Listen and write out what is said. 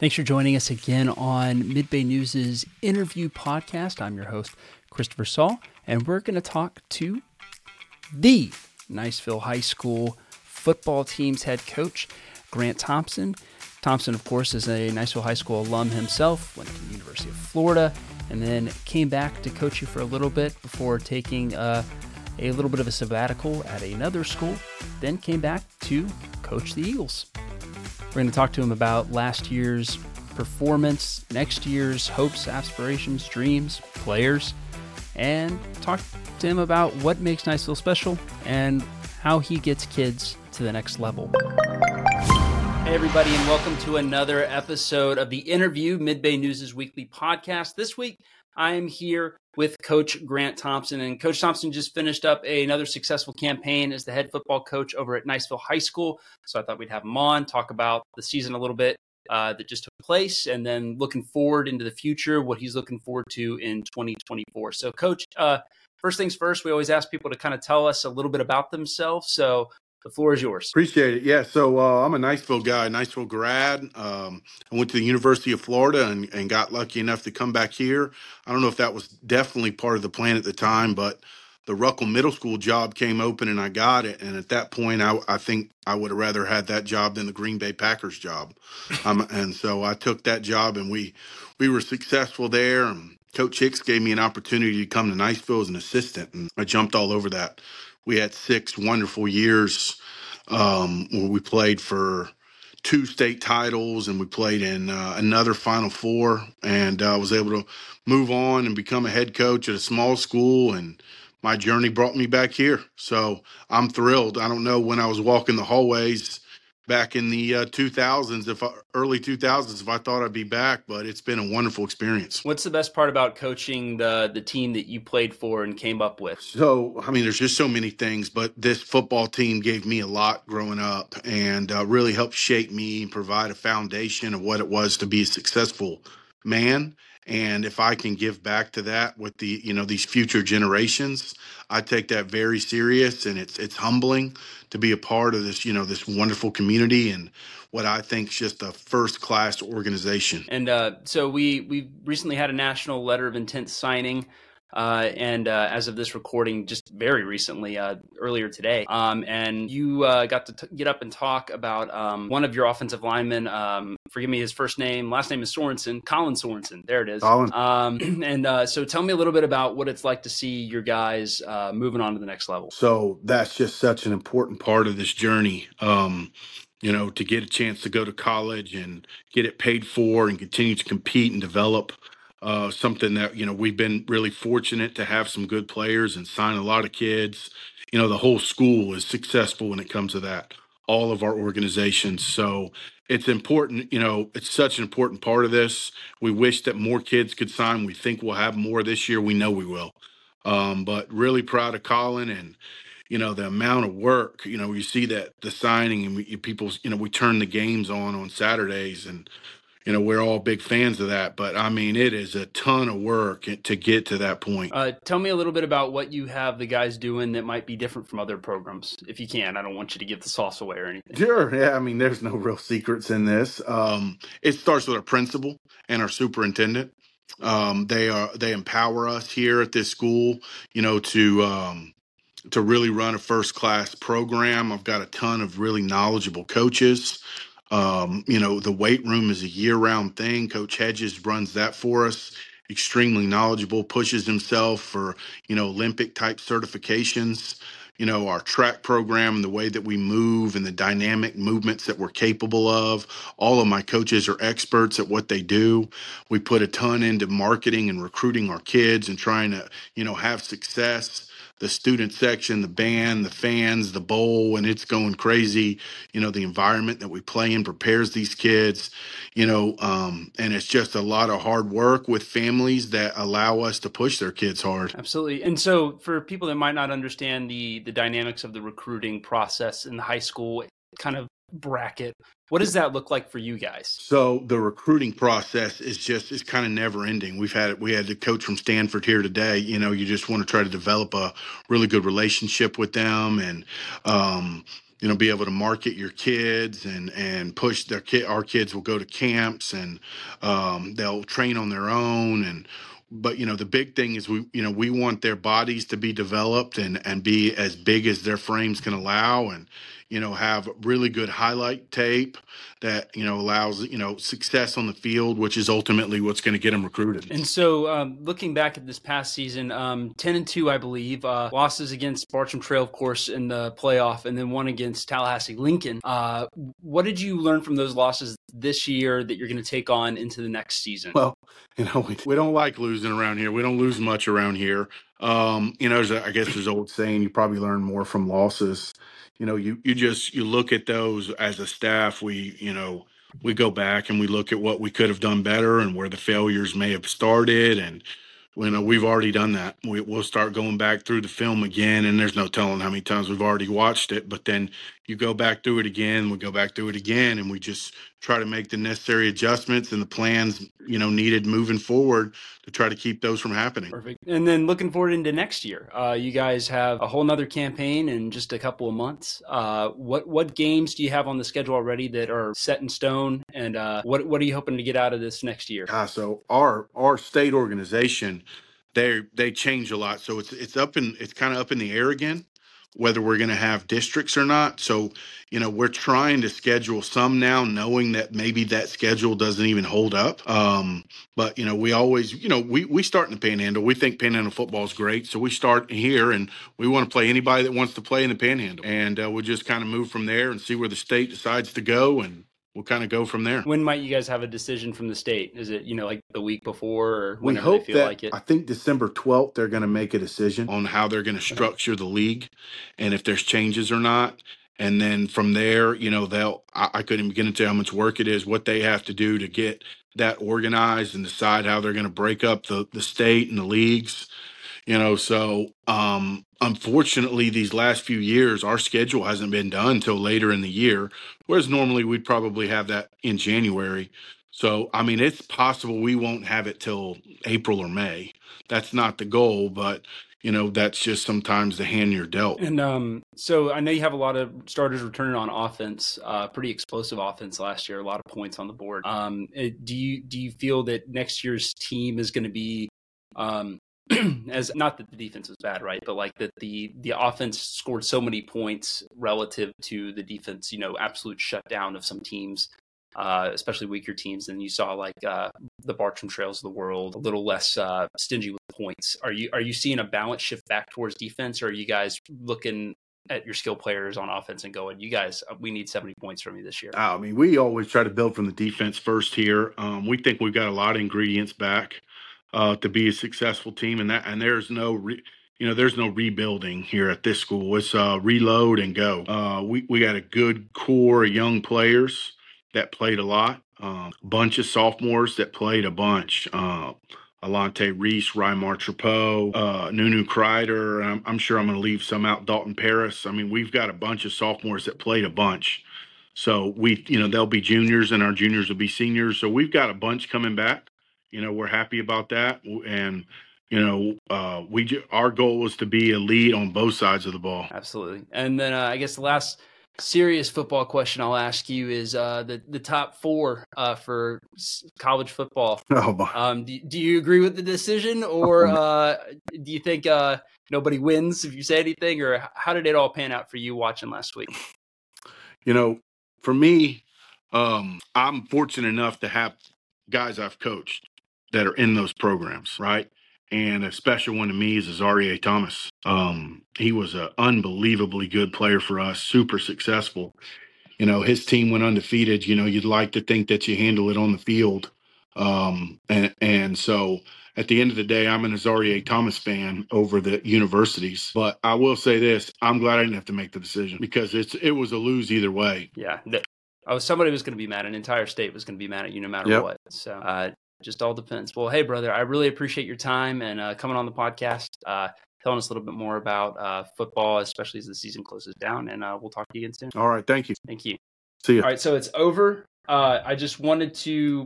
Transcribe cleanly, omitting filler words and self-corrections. Thanks for joining us again on Midbay News' interview podcast. I'm your host, Christopher Saul, and we're going to talk to the Niceville High School football team's head coach, Grant Thompson. Thompson, of course, is a Niceville High School alum himself, went to the University of Florida, and then came back to coach you for a little bit before taking a little bit of a sabbatical at another school, then came back to coach the Eagles. We're going to talk to him about last year's performance, next year's hopes, aspirations, dreams, players, and talk to him about what makes Niceville special and how he gets kids to the next level. Hey, everybody, and welcome to another episode of the Interview, Midbay News' weekly podcast. This week, I'm here with Coach Grant Thompson, and Coach Thompson just finished up another successful campaign as the head football coach over at Niceville High School, so I thought we'd have him on, talk about the season a little bit that just took place, and then looking forward into the future, what he's looking forward to in 2024. So, Coach, first things first, we always ask people to kind of tell us a little bit about themselves, so the floor is yours. Appreciate it. Yeah. So I'm a Niceville guy, Niceville grad. I went to the University of Florida and got lucky enough to come back here. I don't know if that was definitely part of the plan at the time, but the Ruckel Middle School job came open and I got it. And at that point, I think I would have rather had that job than the Green Bay Packers job. And so I took that job and we were successful there. And Coach Hicks gave me an opportunity to come to Niceville as an assistant. And I jumped all over that. We had 6 wonderful years where we played for 2 state titles and we played in another Final Four, and I was able to move on and become a head coach at a small school, and my journey brought me back here. So I'm thrilled. I don't know when I was walking the hallways back in the 2000s, early 2000s, if I thought I'd be back, but it's been a wonderful experience. What's the best part about coaching the team that you played for and came up with? So, I mean, there's just so many things, but this football team gave me a lot growing up and really helped shape me and provide a foundation of what it was to be a successful man. And if I can give back to that with the, you know, these future generations, I take that very serious, and it's humbling to be a part of this, you know, this wonderful community and what I think is just a first-class organization. And so we recently had a national letter of intent signing, and as of this recording, just very recently, earlier today. And you got to get up and talk about one of your offensive linemen. Forgive me, his first name, last name is Sorensen, Colin Sorensen. There it is. Colin. So tell me a little bit about what it's like to see your guys moving on to the next level. So that's just such an important part of this journey, you know, to get a chance to go to college and get it paid for and continue to compete and develop. Something that, you know, we've been really fortunate to have some good players and sign a lot of kids. You know, the whole school is successful when it comes to that, all of our organizations. So it's important, you know, it's such an important part of this. We wish that more kids could sign. We think we'll have more this year. We know we will. But really proud of Colin and, you know, the amount of work, you know, you see that the signing and people, you know, we turn the games on Saturdays and, you know, we're all big fans of that, but I mean, it is a ton of work to get to that point. Tell me a little bit about what you have the guys doing that might be different from other programs, if you can. I don't want you to give the sauce away or anything. Sure. Yeah. I mean, there's no real secrets in this. It starts with our principal and our superintendent. They empower us here at this school, you know, to really run a first-class program. I've got a ton of really knowledgeable coaches. You know, the weight room is a year-round thing. Coach Hedges runs that for us, extremely knowledgeable, pushes himself for, you know, Olympic-type certifications. You know, our track program, the way that we move and the dynamic movements that we're capable of. All of my coaches are experts at what they do. We put a ton into marketing and recruiting our kids and trying to, you know, have success. The student section, the band, the fans, the bowl, and it's going crazy. You know, the environment that we play in prepares these kids, you know, and it's just a lot of hard work with families that allow us to push their kids hard. Absolutely. And so for people that might not understand the dynamics of the recruiting process in the high school kind of bracket, what does that look like for you guys? So the recruiting process is kind of never ending. We had a coach from Stanford here today. You know, you just want to try to develop a really good relationship with them and, you know, be able to market your kids and push their kid. Our kids will go to camps and they'll train on their own. But, you know, the big thing is we want their bodies to be developed and be as big as their frames can allow, and, you know, have really good highlight tape that, you know, allows, you know, success on the field, which is ultimately what's going to get them recruited. And so looking back at this past season, 10-2, I believe, losses against Bartram Trail, of course, in the playoff, and then one against Tallahassee Lincoln. What did you learn from those losses this year that you're going to take on into the next season? Well, you know, we don't like losing around here. We don't lose much around here. You know, I guess there's an old saying, you probably learn more from losses. You know, you look at those as a staff. We go back and we look at what we could have done better and where the failures may have started. And, you know, we've already done that. We'll start going back through the film again, and there's no telling how many times we've already watched it. But then you go back through it again, we go back through it again, and we just try to make the necessary adjustments and the plans, you know, needed moving forward to try to keep those from happening. Perfect. And then looking forward into next year, you guys have a whole nother campaign in just a couple of months. What games do you have on the schedule already that are set in stone? And what are you hoping to get out of this next year? So our state organization, they change a lot. So it's kind of up in the air again, whether we're going to have districts or not. So, you know, we're trying to schedule some now, knowing that maybe that schedule doesn't even hold up. But, you know, we always, you know, we start in the Panhandle. We think Panhandle football is great. So we start here, and we want to play anybody that wants to play in the Panhandle. And we'll just kind of move from there and see where the state decides to go, and we'll kind of go from there. When might you guys have a decision from the state? Is it, you know, like the week before, or whenever they feel like it? I think December 12th, they're going to make a decision on how they're going to structure the league and if there's changes or not. And then from there, you know, I couldn't even begin to tell how much work it is, what they have to do to get that organized and decide how they're going to break up the state and the leagues. You know, so unfortunately, these last few years, our schedule hasn't been done until later in the year, whereas normally we'd probably have that in January. So, I mean, it's possible we won't have it till April or May. That's not the goal, but, you know, that's just sometimes the hand you're dealt. And so I know you have a lot of starters returning on offense, pretty explosive offense last year, a lot of points on the board. Do you feel that next year's team is going to be as not that the defense was bad, right? But like that the offense scored so many points relative to the defense, you know, absolute shutdown of some teams, especially weaker teams. And you saw like the Bartram Trails of the world, a little less stingy with points. Are you seeing a balance shift back towards defense, or are you guys looking at your skill players on offense and going, you guys, we need 70 points from you this year? I mean, we always try to build from the defense first here. We think we've got a lot of ingredients back to be a successful team, and there's no there's no rebuilding here at this school. It's reload and go. We got a good core of young players that played a lot, bunch of sophomores that played a bunch. Alante Reese, Ryan Martrapo, Nunu Kreider. I'm sure I'm going to leave some out. Dalton Paris. I mean, we've got a bunch of sophomores that played a bunch. So we, you know, they'll be juniors, and our juniors will be seniors. So we've got a bunch coming back. You know, we're happy about that. And, you know, our goal was to be a lead on both sides of the ball. Absolutely. And then I guess the last serious football question I'll ask you is the top four for college football. Oh, my. Do you agree with the decision, or do you think nobody wins if you say anything, or how did it all pan out for you watching last week? You know, for me, I'm fortunate enough to have guys I've coached that are in those programs, right? And a special one to me is Azaria Thomas. He was an unbelievably good player for us, super successful. You know, his team went undefeated. You know, you'd like to think that you handle it on the field. And so at the end of the day, I'm an Azaria Thomas fan over the universities. But I will say this, I'm glad I didn't have to make the decision, because it was a lose either way. Yeah. Somebody was going to be mad. An entire state was going to be mad at you no matter what. So just all depends. Well, hey, brother, I really appreciate your time and coming on the podcast, telling us a little bit more about football, especially as the season closes down. And we'll talk to you again soon. All right. Thank you. Thank you. See you. All right. So it's over. I just wanted to